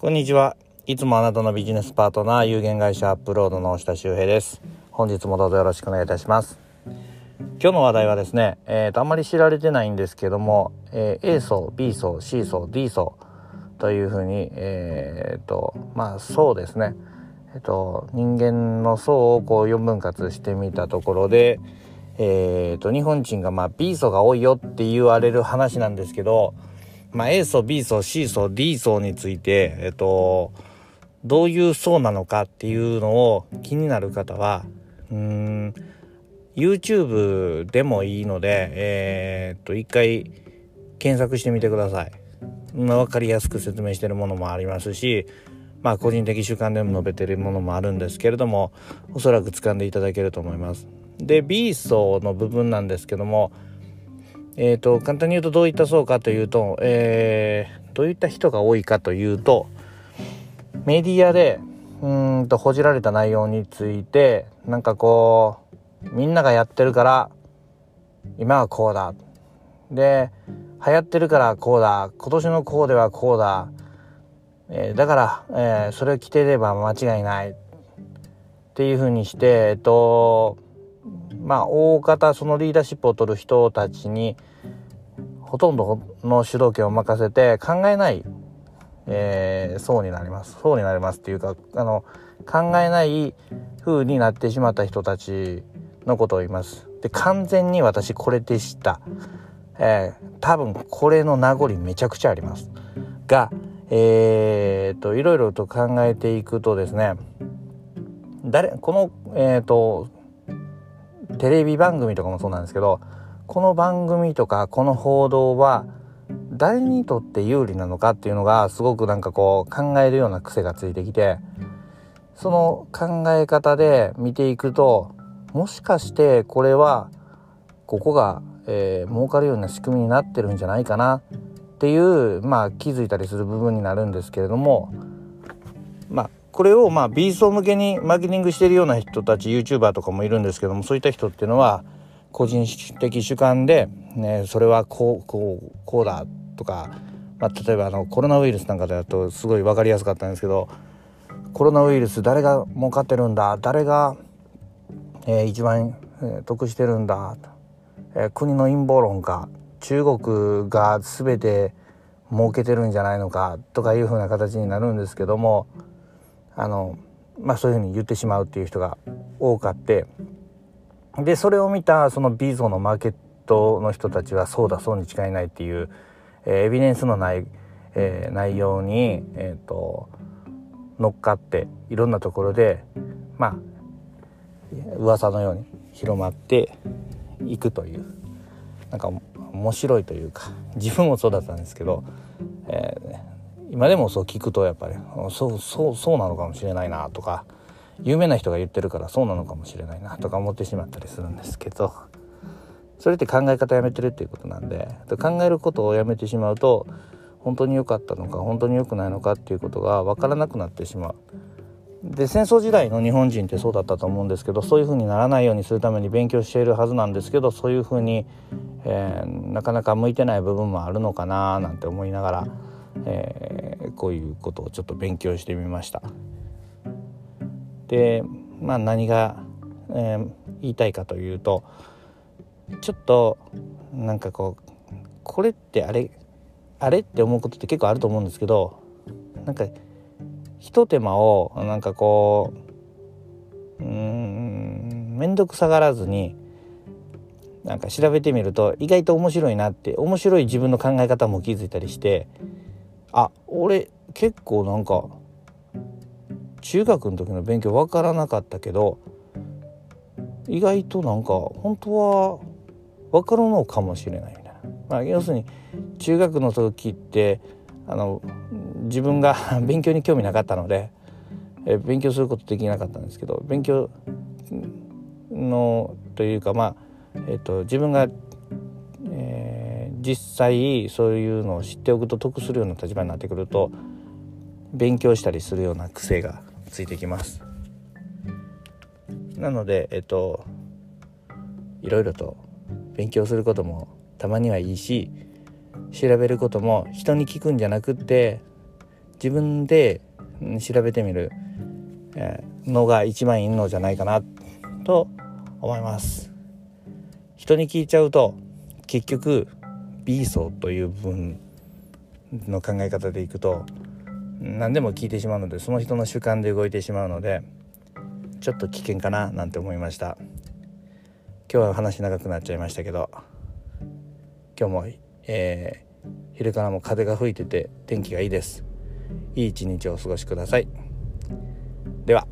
こんにちは。いつもあなたのビジネスパートナー有限会社アップロードの下周平です。本日もどうぞよろしくお願いいたします。今日の話題はですね、あんまり知られてないんですけども、A 層 B 層 C 層 D 層というふうに、層ですね、人間の層をこう4分割してみたところで、日本人がB 層が多いよって言われる話なんですけど、A 層 B 層 C 層 D 層について、どういう層なのかっていうのを気になる方はYouTube でもいいので、一回検索してみてください。わかりやすく説明してるものもありますし、個人的習慣でも述べてるものもあるんですけれども、おそらく掴んでいただけると思います。で、 B 層の部分なんですけども、簡単に言うとどういった層かというと、どういった人が多いかというと、メディアで報じられた内容について、みんながやってるから今はこうだ、で流行ってるからこうだ、今年のこうではこうだ、だから、それを着ていれば間違いないっていうふうにして、大方そのリーダーシップを取る人たちにほとんどの主導権を任せて考えない、層になります。層になりますっていうか、考えない風になってしまった人たちのことを言います。で、完全に私これでした、多分これの名残めちゃくちゃありますが、いろいろと考えていくとですね、テレビ番組とかもそうなんですけど、この番組とかこの報道は誰にとって有利なのかっていうのがすごく考えるような癖がついてきて、その考え方で見ていくと、もしかしてこれはここが、儲かるような仕組みになってるんじゃないかなっていう、気づいたりする部分になるんですけれども、これをB 層向けにマーケティングしているような人たち YouTuber とかもいるんですけども、そういった人っていうのは個人的主観で、それはこうだとか、例えばコロナウイルスなんかだとすごい分かりやすかったんですけど、コロナウイルス誰が儲かってるんだ、誰が、一番得してるんだ、国の陰謀論か、中国が全て儲けてるんじゃないのかとかいうふうな形になるんですけども、そういうふうに言ってしまうっていう人が多かって、でそれを見たその B 層のマーケットの人たちはそうだそうに違いないっていう、エビデンスのない、内容に、乗っかって、いろんなところで噂のように広まっていくという、面白いというか、自分もそうだったんですけど、今でもそう聞くと、やっぱりそうなのかもしれないなとか、有名な人が言ってるからそうなのかもしれないなとか思ってしまったりするんですけど、それって考え方やめてるっていうことなんで、考えることをやめてしまうと、本当に良かったのか本当に良くないのかっていうことが分からなくなってしまう。で、戦争時代の日本人ってそうだったと思うんですけど、そういう風にならないようにするために勉強しているはずなんですけど、そういう風に、なかなか向いてない部分もあるのかななんて思いながら、こういうことをちょっと勉強してみました。で、何が、言いたいかというと、ちょっとこれってあれって思うことって結構あると思うんですけど、ひと手間をめんどくさがらずに調べてみると、意外と面白いなって、面白い自分の考え方も気づいたりして、俺結構中学の時の勉強わからなかったけど、意外と本当はわかるのかもしれないみたいな、要するに中学の時って自分が勉強に興味なかったので、勉強することできなかったんですけど、勉強のというか、自分が、実際そういうのを知っておくと得するような立場になってくると、勉強したりするような癖がついてきます。なので、いろいろと勉強することもたまにはいいし、調べることも人に聞くんじゃなくって、自分で調べてみるのが一番いいのじゃないかなと思います。人に聞いちゃうと結局 B 層という部分の考え方でいくと何でも聞いてしまうので、その人の主観で動いてしまうのでちょっと危険かななんて思いました。今日は話長くなっちゃいましたけど、今日も、昼からも風が吹いてて天気がいいです。いい一日をお過ごしください。では。